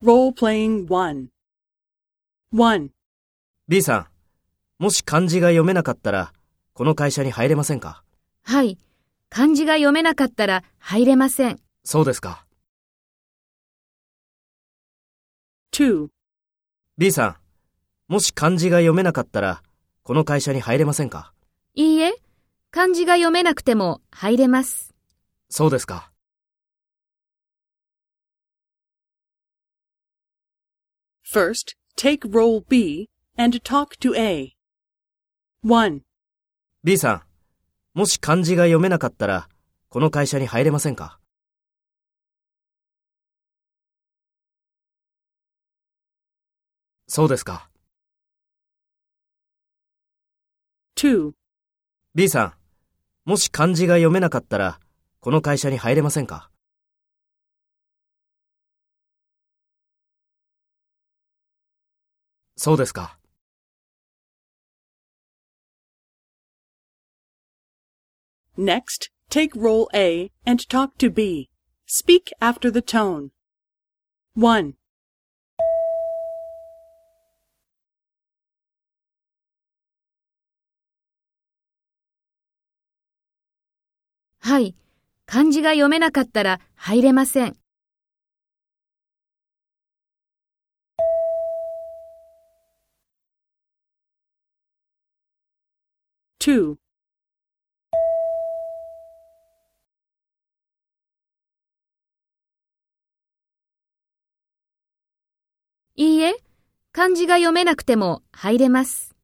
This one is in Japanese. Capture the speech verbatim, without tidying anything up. B さん、もし漢字が読めなかったら、この会社に入れませんか？はい、漢字が読めなかったら入れません。そうですか。に B さん、もし漢字が読めなかったら、この会社に入れませんか？いいえ、漢字が読めなくても入れます。そうですか。First, take role B and talk to A. いち B さん、もし漢字が読めなかったら、この会社に入れませんか？そうですか。に B さん、もし漢字が読めなかったら、この会社に入れませんか？そうですか。Next, take role A and talk to B. Speak after the tone. いち はい、漢字が読めなかったら入れません。に いいえ、漢字が読めなくても入れます。